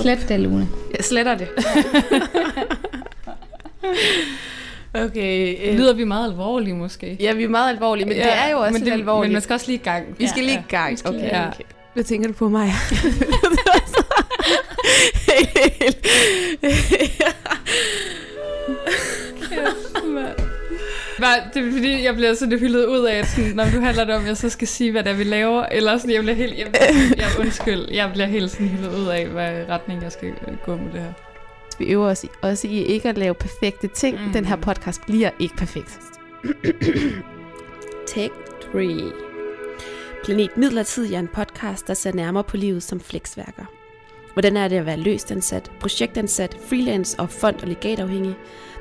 Slet det, Lune. Jeg sletter det. Okay. Lyder vi meget alvorlige måske? Ja, vi er meget alvorlige, men det er jo også lidt alvorligt. Men man skal også lige i gang. Vi skal lige i gang. Okay. Hvad tænker du på mig? Det er fordi, jeg bliver sådan hyldet ud af, at sådan, når du handler det om, jeg så skal sige, hvad det er, vi laver. Eller sådan, jeg bliver helt sådan hyldet ud af, hvad retning jeg skal gå med det her. Vi øver os også i ikke at lave perfekte ting. Den her podcast bliver ikke perfekt. Take 3. Planet Midlertidig er en podcast, der ser nærmere på livet som flexværker. Hvordan er det at være løstansat, projektansat, freelance og fond- og legatafhængig?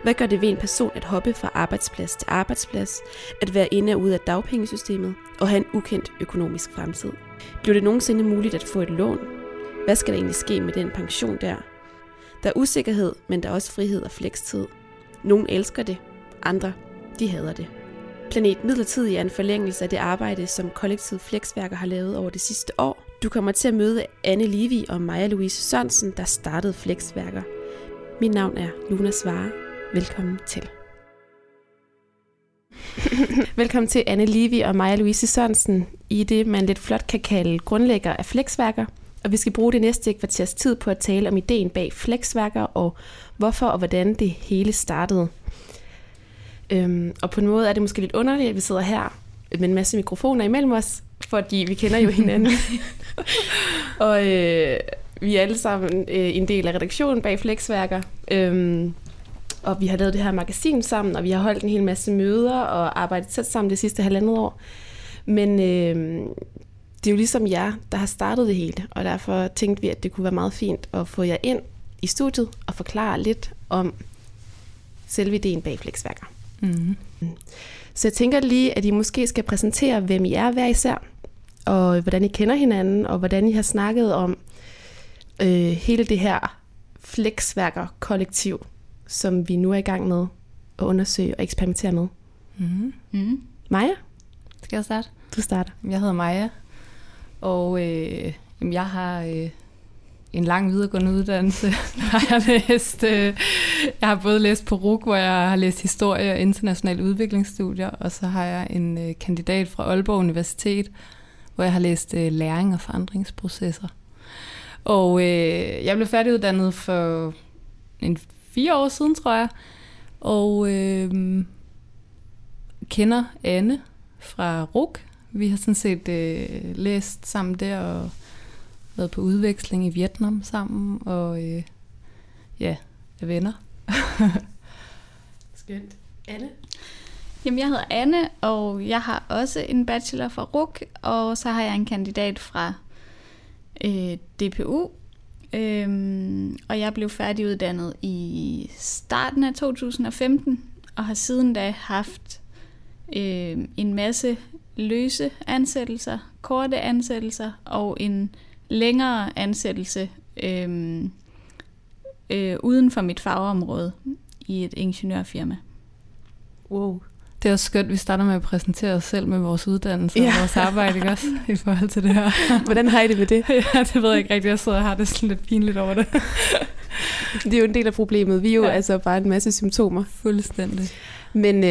Hvad gør det ved en person at hoppe fra arbejdsplads til arbejdsplads, at være inde og ude af dagpengesystemet og have en ukendt økonomisk fremtid? Bliver det nogensinde muligt at få et lån? Hvad skal der egentlig ske med den pension der? Der er usikkerhed, men der er også frihed og flekstid. Nogle elsker det, andre de hader det. Planet Midlertidig er en forlængelse af det arbejde, som kollektiv Flexværker har lavet over det sidste år. Du kommer til at møde Anne Levi og Maja Louise Sørensen, der startede Flexværker. Mit navn er Luna Svare. Velkommen til. Velkommen til Anne Levi og Maja Louise Sørensen i det, man lidt flot kan kalde grundlægger af Flexværker. Og vi skal bruge det næste kvarters tid på at tale om ideen bag Flexværker og hvorfor og hvordan det hele startede. Og på en måde er det måske lidt underligt, at vi sidder her med en masse mikrofoner imellem os, fordi vi kender jo hinanden. Og vi er alle sammen en del af redaktionen bag Flexværker. Og vi har lavet det her magasin sammen, og vi har holdt en hel masse møder og arbejdet tæt sammen det sidste halvandet år. Men det er jo ligesom jer, der har startet det hele, og derfor tænkte vi, at det kunne være meget fint at få jer ind i studiet og forklare lidt om selve ideen bag Flexværker. Mm-hmm. Så jeg tænker lige, at I måske skal præsentere, hvem I er hver især, og hvordan I kender hinanden, og hvordan I har snakket om hele det her Flexværker-kollektiv, som vi nu er i gang med at undersøge og eksperimentere med. Mm-hmm. Mm-hmm. Maja? Skal jeg starte? Du starter. Jeg hedder Maja, og jeg har en lang videregående uddannelse. Jeg har både læst på RUC, hvor jeg har læst historie og internationale udviklingsstudier, og så har jeg en kandidat fra Aalborg Universitet, hvor jeg har læst læring og forandringsprocesser. Og jeg blev færdiguddannet for 4 år siden, tror jeg, og kender Anne fra RUC. Vi har sådan set læst sammen der og været på udveksling i Vietnam sammen, og er venner. Skønt. Anne? Jamen, jeg hedder Anne, og jeg har også en bachelor fra RUC, og så har jeg en kandidat fra DPU. Og jeg blev færdiguddannet i starten af 2015, og har siden da haft en masse løse ansættelser, korte ansættelser og en længere ansættelse uden for mit fagområde i et ingeniørfirma. Wow. Det er også skønt, vi starter med at præsentere os selv med vores uddannelse og vores arbejde, ikke også, i forhold til det her. Hvordan har I det med det? Ja, det ved jeg ikke rigtigt. Jeg sidder og har det sådan lidt pinligt over det. Det er jo en del af problemet. Vi er jo altså bare en masse symptomer. Fuldstændig. Men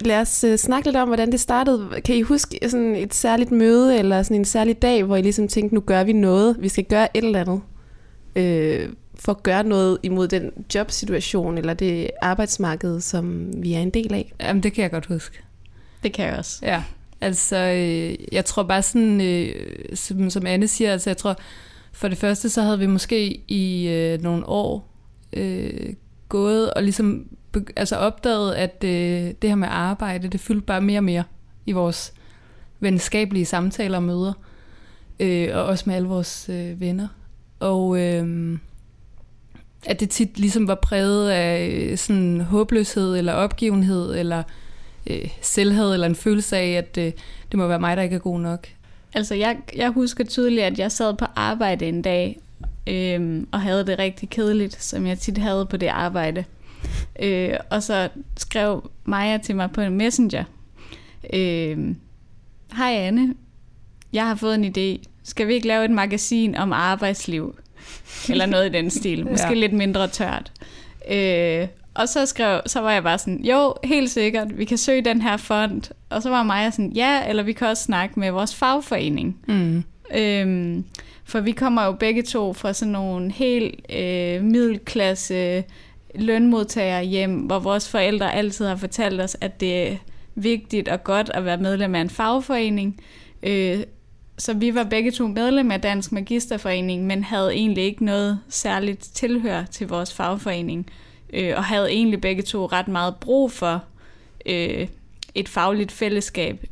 lad os snakke lidt om, hvordan det startede. Kan I huske sådan et særligt møde eller sådan en særlig dag, hvor I ligesom tænkte, nu gør vi noget, vi skal gøre et eller andet? For at gøre noget imod den jobsituation eller det arbejdsmarked, som vi er en del af? Jamen, det kan jeg godt huske. Det kan jeg også. Ja, altså jeg tror bare sådan, som Anne siger, altså jeg tror for det første, så havde vi måske i nogle år gået og ligesom opdaget, at det her med arbejde, det fyldte bare mere og mere i vores venskabelige samtaler og møder, og også med alle vores venner. Og at det tit ligesom var præget af sådan håbløshed eller opgivenhed eller selvhed eller en følelse af, at det må være mig, der ikke er god nok. Altså jeg husker tydeligt, at jeg sad på arbejde en dag og havde det rigtig kedeligt, som jeg tit havde på det arbejde. Og så skrev Maja til mig på en messenger. Hej Anne, jeg har fået en idé, skal vi ikke lave et magasin om arbejdsliv? Eller noget i den stil. Måske lidt mindre tørt. Og så var jeg bare sådan, jo, helt sikkert, vi kan søge den her fond. Og så var mig sådan, ja, eller vi kan også snakke med vores fagforening. Mm. For vi kommer jo begge to fra sådan nogle helt middelklasse lønmodtagere hjem, hvor vores forældre altid har fortalt os, at det er vigtigt og godt at være medlem af en fagforening. Så vi var begge to medlem af Dansk Magisterforening, men havde egentlig ikke noget særligt tilhør til vores fagforening, og havde egentlig begge to ret meget brug for et fagligt fællesskab,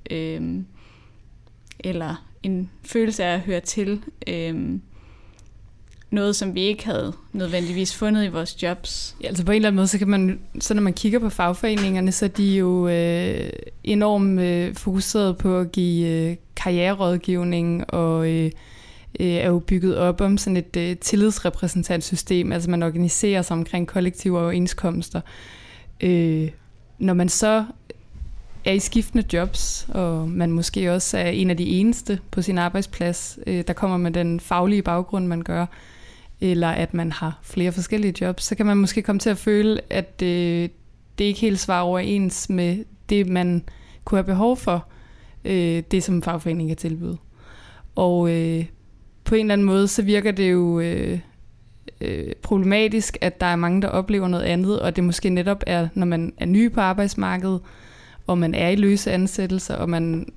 eller en følelse af at høre til, noget, som vi ikke havde nødvendigvis fundet i vores jobs. Ja, altså på en eller anden måde, så kan man, så når man kigger på fagforeningerne, så er de jo enormt fokuseret på at give karriererådgivning, og er jo bygget op om sådan et tillidsrepræsentantsystem, altså man organiserer sig omkring kollektive overenskomster. Når man så er i skiftende jobs, og man måske også er en af de eneste på sin arbejdsplads, der kommer med den faglige baggrund, man gør, eller at man har flere forskellige jobs, så kan man måske komme til at føle, at det ikke helt svarer overens med det, man kunne have behov for, det som fagforeningen kan tilbyde. Og på en eller anden måde, så virker det jo problematisk, at der er mange, der oplever noget andet, og det måske netop er, når man er ny på arbejdsmarkedet, og man er i løse ansættelser, og man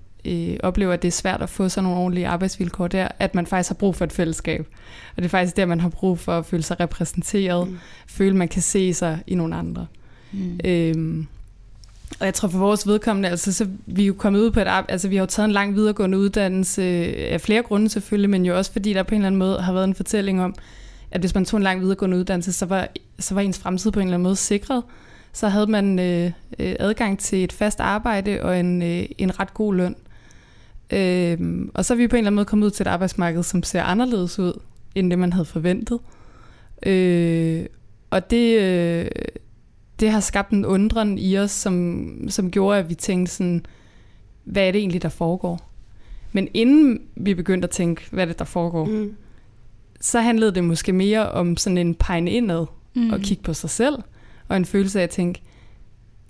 oplever, at det er svært at få sådan nogle ordentlige arbejdsvilkår der, at man faktisk har brug for et fællesskab. Og det er faktisk der, man har brug for at føle sig repræsenteret, føle, man kan se sig i nogle andre. Mm. Og jeg tror for vores vedkommende, altså så vi er jo kommet ud på et arbejde, altså vi har jo taget en lang videregående uddannelse af flere grunde selvfølgelig, men jo også fordi der på en eller anden måde har været en fortælling om, at hvis man tog en lang videregående uddannelse, så var ens fremtid på en eller anden måde sikret. Så havde man adgang til et fast arbejde og en ret god løn. Og så er vi på en eller anden måde kommet ud til et arbejdsmarked, som ser anderledes ud, end det man havde forventet. Og det har skabt en undren i os, som gjorde, at vi tænkte sådan, hvad er det egentlig, der foregår? Men inden vi begyndte at tænke, hvad er det, der foregår, så handlede det måske mere om sådan en pegen indad og kigge på sig selv. Og en følelse af at tænke,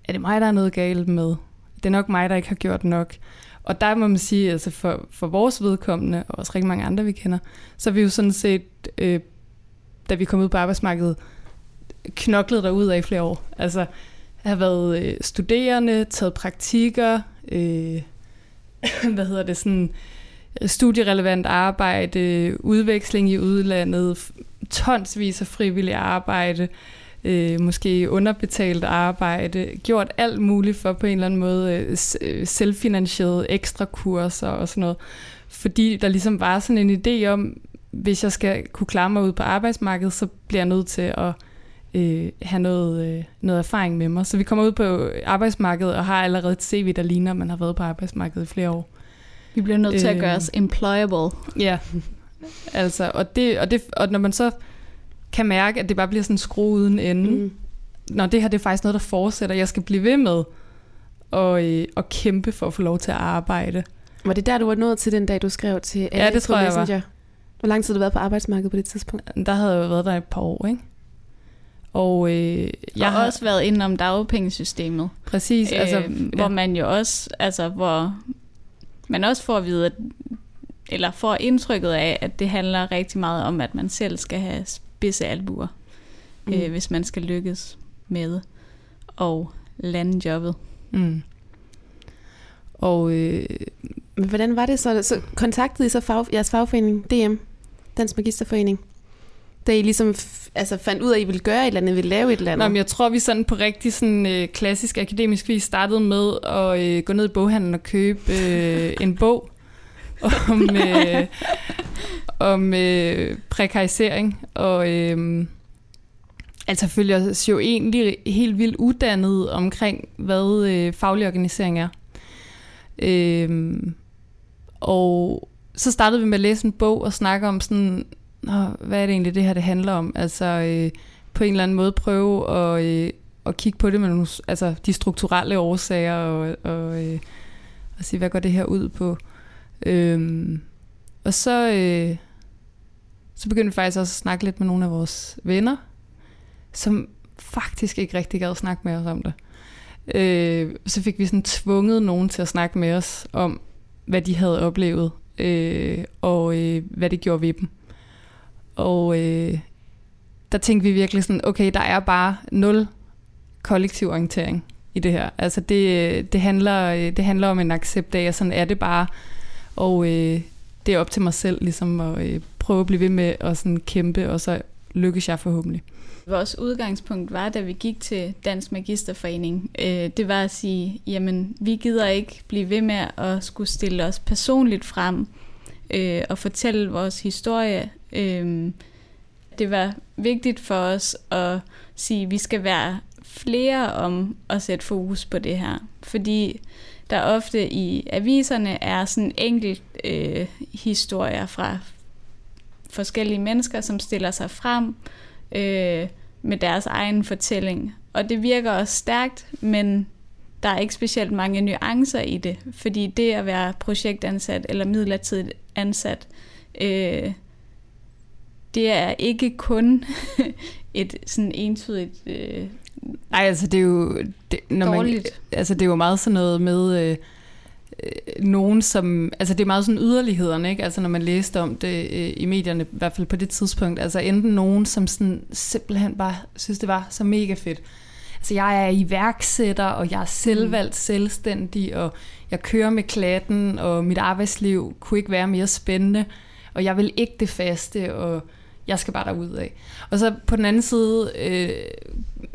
er det mig, der er noget galt med? Det er nok mig, der ikke har gjort nok. Og der må man sige, altså for vores vedkommende, og også rigtig mange andre, vi kender, så er vi jo sådan set, da vi kom ud på arbejdsmarkedet, knoklet derudad i flere år. Altså, jeg har været studerende, taget praktikker, sådan studierelevant arbejde, udveksling i udlandet, tonsvis af frivillig arbejde, måske underbetalt arbejde, gjort alt muligt for på en eller anden måde selvfinansierede ekstra kurser og sådan noget. Fordi der ligesom var sådan en idé om, hvis jeg skal kunne klare mig ud på arbejdsmarkedet, så bliver jeg nødt til at have noget erfaring med mig. Så vi kommer ud på arbejdsmarkedet og har allerede et CV, der ligner, at man har været på arbejdsmarkedet i flere år. Vi bliver nødt til at gøre os employable. Ja, altså, og når man så kan mærke, at det bare bliver sådan en skrue uden ende. Nå, det her det er faktisk noget, der fortsætter. Jeg skal blive ved med at kæmpe for at få lov til at arbejde. Var det der, du var nået til den dag, du skrev til Alex? Ja, det tror jeg var. Hvor lang tid har du været på arbejdsmarkedet på det tidspunkt? Der havde jeg jo været der et par år, ikke? Og jeg har også været inde om dagpengesystemet. Præcis. Hvor man jo også, altså hvor man også får at vide, eller får indtrykket af, at det handler rigtig meget om, at man selv skal have spidse albuer, hvis man skal lykkes med at lande jobbet. Og men hvordan var det så? Så kontaktede I så jeres fagforening, DM, Dansk Magisterforening, da I ligesom fandt ud af, at I ville gøre et eller andet, ville lave et eller andet? Nå, men jeg tror, vi sådan på rigtig sådan, klassisk akademisk vis startede med at gå ned i boghandlen og købe en bog om prekarisering, og altså følger os jo egentlig helt vildt uddannet omkring, hvad faglig organisering er. Og så startede vi med at læse en bog og snakke om sådan, hvad er det egentlig det her, det handler om? Altså på en eller anden måde prøve at kigge på det med nogle, altså de strukturelle årsager, og sige, hvad går det her ud på? Og så begyndte vi faktisk også at snakke lidt med nogle af vores venner, som faktisk ikke rigtig gad at snakke med os om det. Så fik vi sådan tvunget nogen til at snakke med os om, hvad de havde oplevet, og hvad det gjorde ved dem. Og der tænkte vi virkelig sådan, okay, der er bare 0 kollektiv orientering i det her. Altså det handler om en accept af, og sådan er det bare. Og det er op til mig selv ligesom at prøve at blive ved med at sådan kæmpe, og så lykkes jeg forhåbentlig. Vores udgangspunkt var, da vi gik til Dansk Magisterforening, det var at sige, jamen vi gider ikke blive ved med at skulle stille os personligt frem og fortælle vores historie. Det var vigtigt for os at sige, at vi skal være flere om at sætte fokus på det her. Fordi der ofte i aviserne er sådan enkelt historier fra forskellige mennesker, som stiller sig frem med deres egen fortælling. Og det virker også stærkt, men der er ikke specielt mange nuancer i det. Fordi det at være projektansat eller midlertidigt ansat, det er ikke kun et sådan entydigt altså det er jo det, når dårligt. Man, altså det er jo meget sådan noget med nogen som, altså det er meget sådan yderlighederne, ikke? Altså når man læste om det i medierne, i hvert fald på det tidspunkt, altså enten nogen som sådan simpelthen bare synes det var så mega fedt. Altså jeg er iværksætter, og jeg er selvvalgt selvstændig, og jeg kører med klatten, og mit arbejdsliv kunne ikke være mere spændende, og jeg vil ikke det faste, og jeg skal bare derudad. Og så på den anden side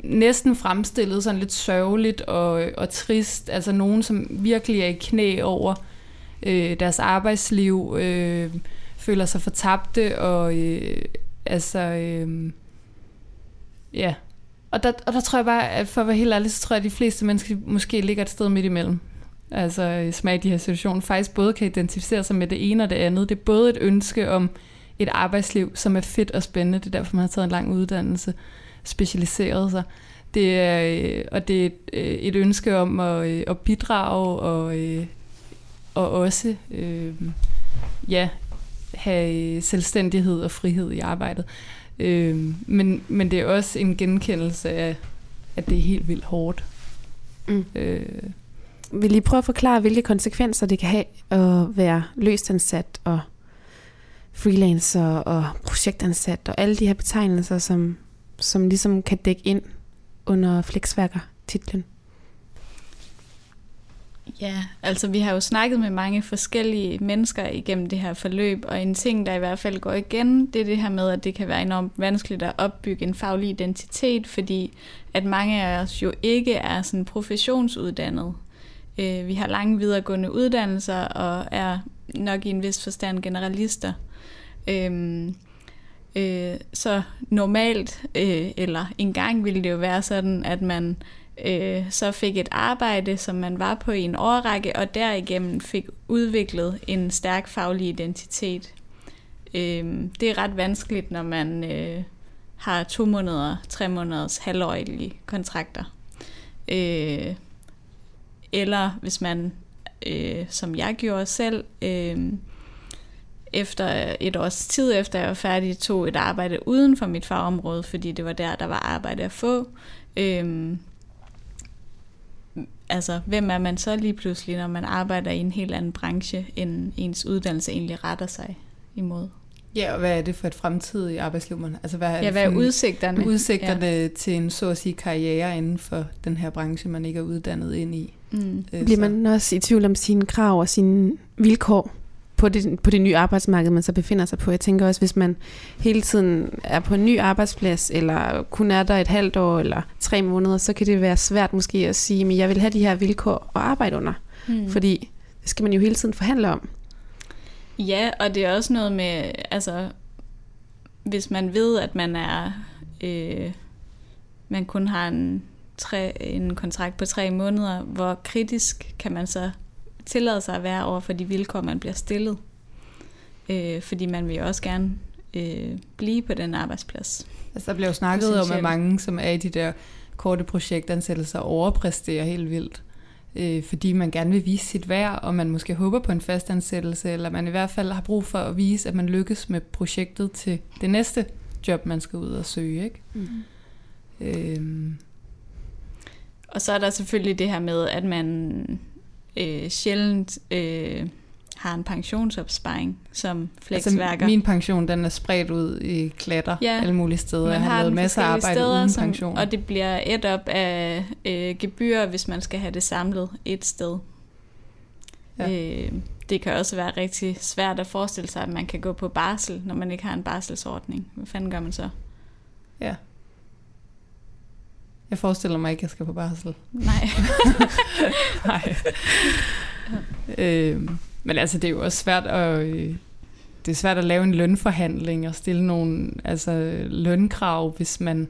næsten fremstillet sådan lidt sørgeligt og trist, altså nogen, som virkelig er i knæ over deres arbejdsliv, føler sig fortabte, og ja. Og der tror jeg bare, at for at være helt ærlig, så tror jeg, at de fleste mennesker måske ligger et sted midt imellem. Altså smag i de her situationer, faktisk både kan identificere sig med det ene og det andet. Det er både et ønske om et arbejdsliv, som er fedt og spændende. Det er derfor, man har taget en lang uddannelse, specialiseret sig. Det er, og det er et ønske om at bidrage og også have selvstændighed og frihed i arbejdet. Men det er også en genkendelse af, at det er helt vildt hårdt. Mm. Vil I prøve at forklare, hvilke konsekvenser det kan have at være løsansat og freelancer og projektansat og alle de her betegnelser, som ligesom kan dække ind under Flexværker-titlen? Ja, altså vi har jo snakket med mange forskellige mennesker igennem det her forløb, og en ting, der i hvert fald går igen, det er det her med, at det kan være enormt vanskeligt at opbygge en faglig identitet, fordi at mange af os jo ikke er sådan professionsuddannet. Vi har lange videregående uddannelser og er nok i en vis forstand generalister. Så normalt, eller engang ville det jo være sådan, at man så fik et arbejde, som man var på i en årrække, og derigennem fik udviklet en stærk faglig identitet. Det er ret vanskeligt, når man har 2 måneder, 3 måneders halvårlige kontrakter. Eller hvis man, som jeg gjorde selv, efter et års tid, efter jeg var færdig, tog et arbejde uden for mit fagområde, fordi det var der var arbejde at få. Altså, hvem er man så lige pludselig, når man arbejder i en helt anden branche, end ens uddannelse egentlig retter sig imod? Ja, og hvad er det for et fremtidigt arbejdsliv, man? Altså, hvad er udsigterne? Udsigterne til en, så at sige, karriere inden for den her branche, man ikke er uddannet ind i. Mm. Bliver man også i tvivl om sine krav og sine vilkår på det nye arbejdsmarked, man så befinder sig på? Jeg tænker også, hvis man hele tiden er på en ny arbejdsplads, eller kun er der et halvt år eller 3 måneder, så kan det være svært måske at sige, men jeg vil have de her vilkår at arbejde under. Mm. Fordi det skal man jo hele tiden forhandle om. Ja, og det er også noget med, altså, hvis man ved, at man er, man kun har en kontrakt på 3 måneder, hvor kritisk kan man så tillade sig at være over for de vilkår, man bliver stillet? Fordi man vil jo også gerne blive på den arbejdsplads. Altså, der bliver jo snakket om, at mange, som er i de der korte projektansættelser, overpræsterer helt vildt. fordi man gerne vil vise sit værd, og man måske håber på en fastansættelse, eller man i hvert fald har brug for at vise, at man lykkes med projektet til det næste job, man skal ud og søge. Ikke? Mm. Og så er der selvfølgelig det her med, at man sjældent har en pensionsopsparing som flexværker. Altså min pension, den er spredt ud i klatter alle mulige steder. Jeg har lavet masser af arbejde uden pension. Og det bliver et op af gebyrer, hvis man skal have det samlet et sted. Ja. Det kan også være rigtig svært at forestille sig, at man kan gå på barsel, når man ikke har en barselsordning. Hvad fanden gør man så? Ja. Jeg forestiller mig ikke, at jeg skal på barsel. Nej. Nej. Men altså, det er jo også svært at, det er svært at lave en lønforhandling og stille nogle lønkrav, hvis man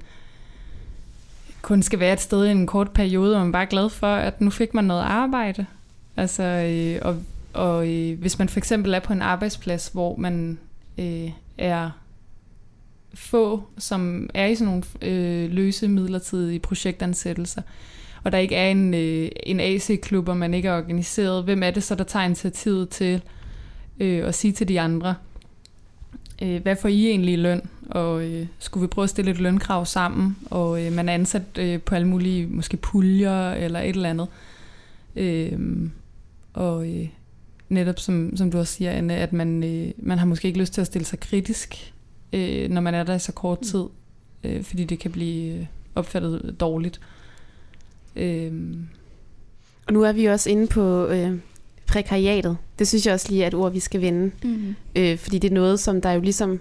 kun skal være et sted i en kort periode, og man bare er glad for, at nu fik man noget arbejde. Altså, hvis man for eksempel er på en arbejdsplads, hvor man er få, som er i sådan nogle løse midlertidige projektansættelser, og der ikke er en AC-klub, og man ikke er organiseret, hvem er det så, der tager initiativet til at sige til de andre, hvad får I egentlig i løn? Og skulle vi prøve at stille et lønkrav sammen? Og man er ansat på alle mulige, måske puljer eller et eller andet. Netop som du også siger, Anne, at man har måske ikke lyst til at stille sig kritisk, når man er der i så kort tid, fordi det kan blive opfattet dårligt. Og nu er vi også inde på prekariatet. Det synes jeg også lige er et ord, vi skal vende. Mm-hmm. Fordi det er noget, som der jo ligesom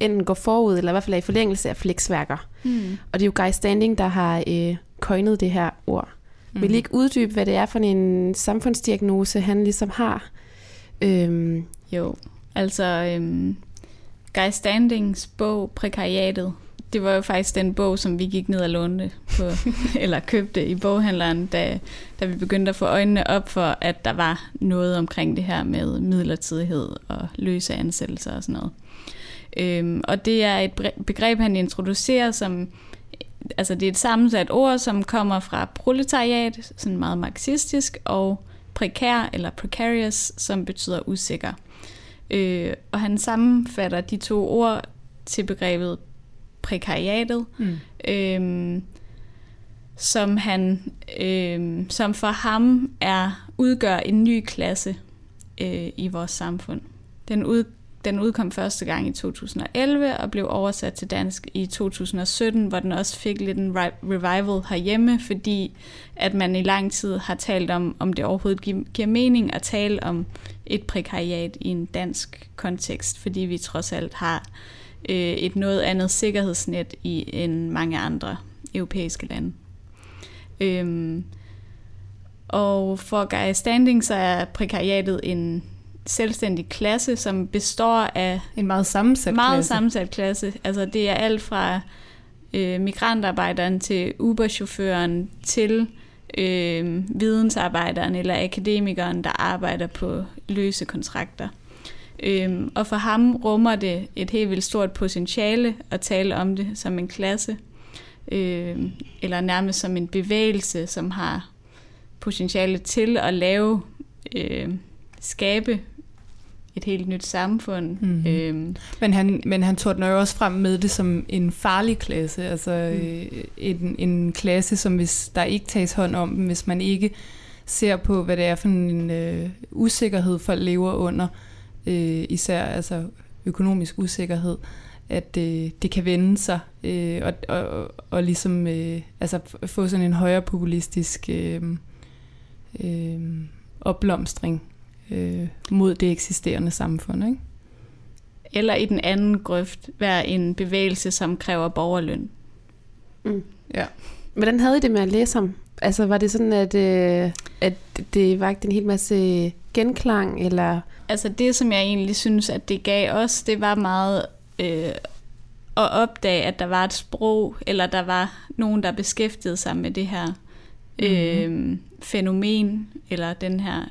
enten går forud, eller i hvert fald er i forlængelse af flexværker. Mm-hmm. Og det er jo Guy Standing, der har coinet det her ord. Mm-hmm. Vil I ikke uddybe, hvad det er for en samfundsdiagnose, han ligesom har? Jo, altså Guy Standings bog Prekariatet, det var jo faktisk den bog, som vi gik ned og lånte på, eller købte i boghandleren, da vi begyndte at få øjnene op for, at der var noget omkring det her med midlertidighed og løse ansættelser og sådan noget. Og det er et begreb, han introducerer, som altså det er et sammensat ord, som kommer fra proletariat, sådan meget marxistisk, og prekær eller precarious, som betyder usikker. Og han sammenfatter de to ord til begrebet prekariatet, som han, som for ham udgør en ny klasse i vores samfund. Den udkom første gang i 2011 og blev oversat til dansk i 2017, hvor den også fik lidt en revival herhjemme, fordi at man i lang tid har talt om det overhovedet giver mening at tale om et prekariat i en dansk kontekst, fordi vi trods alt har et noget andet sikkerhedsnet end mange andre europæiske lande. Og for Guy Standing så er prekariatet en selvstændig klasse, som består af en meget sammensat klasse. Altså det er alt fra migrantarbejderen til Uber-chaufføren til vidensarbejderen eller akademikeren, der arbejder på løse kontrakter. Og for ham rummer det et helt vildt stort potentiale at tale om det som en klasse, eller nærmest som en bevægelse, som har potentiale til at skabe et helt nyt samfund. Mm-hmm. Men han tordner jo også frem med det som en farlig klasse, altså en klasse, som hvis der ikke tages hånd om dem, hvis man ikke ser på, hvad det er for en usikkerhed, folk lever under, især altså økonomisk usikkerhed, at det kan vende sig og ligesom altså få sådan en højere populistisk opblomstring mod det eksisterende samfund, ikke? Eller i den anden grøft være en bevægelse, som kræver borgerløn. Mm. Ja. Hvordan havde I det med at læse ham? Altså var det sådan, at det vagte en hel masse genklang, eller? Altså det, som jeg egentlig synes, at det gav os, det var meget at opdage, at der var et sprog, eller der var nogen, der beskæftigede sig med det her fænomen, eller den her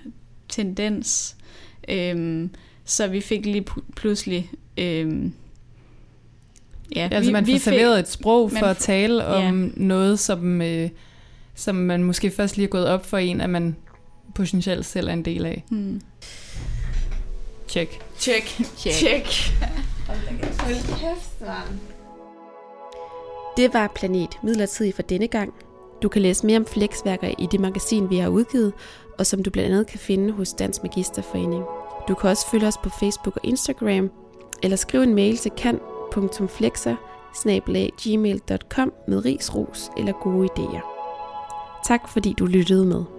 tendens. Så vi fik lige pludselig... man får serveret et sprog for at tale om noget, som som man måske først lige er gået op for en, at man potentielt selv er en del af. Hmm. Check. Det var Planet Midlertidig for denne gang. Du kan læse mere om Flexværker i det magasin, vi har udgivet, og som du blandt andet kan finde hos Dansk Magisterforening. Du kan også følge os på Facebook og Instagram, eller skrive en mail til kan.flexer@gmail.com med ris, ros eller gode idéer. Tak fordi du lyttede med.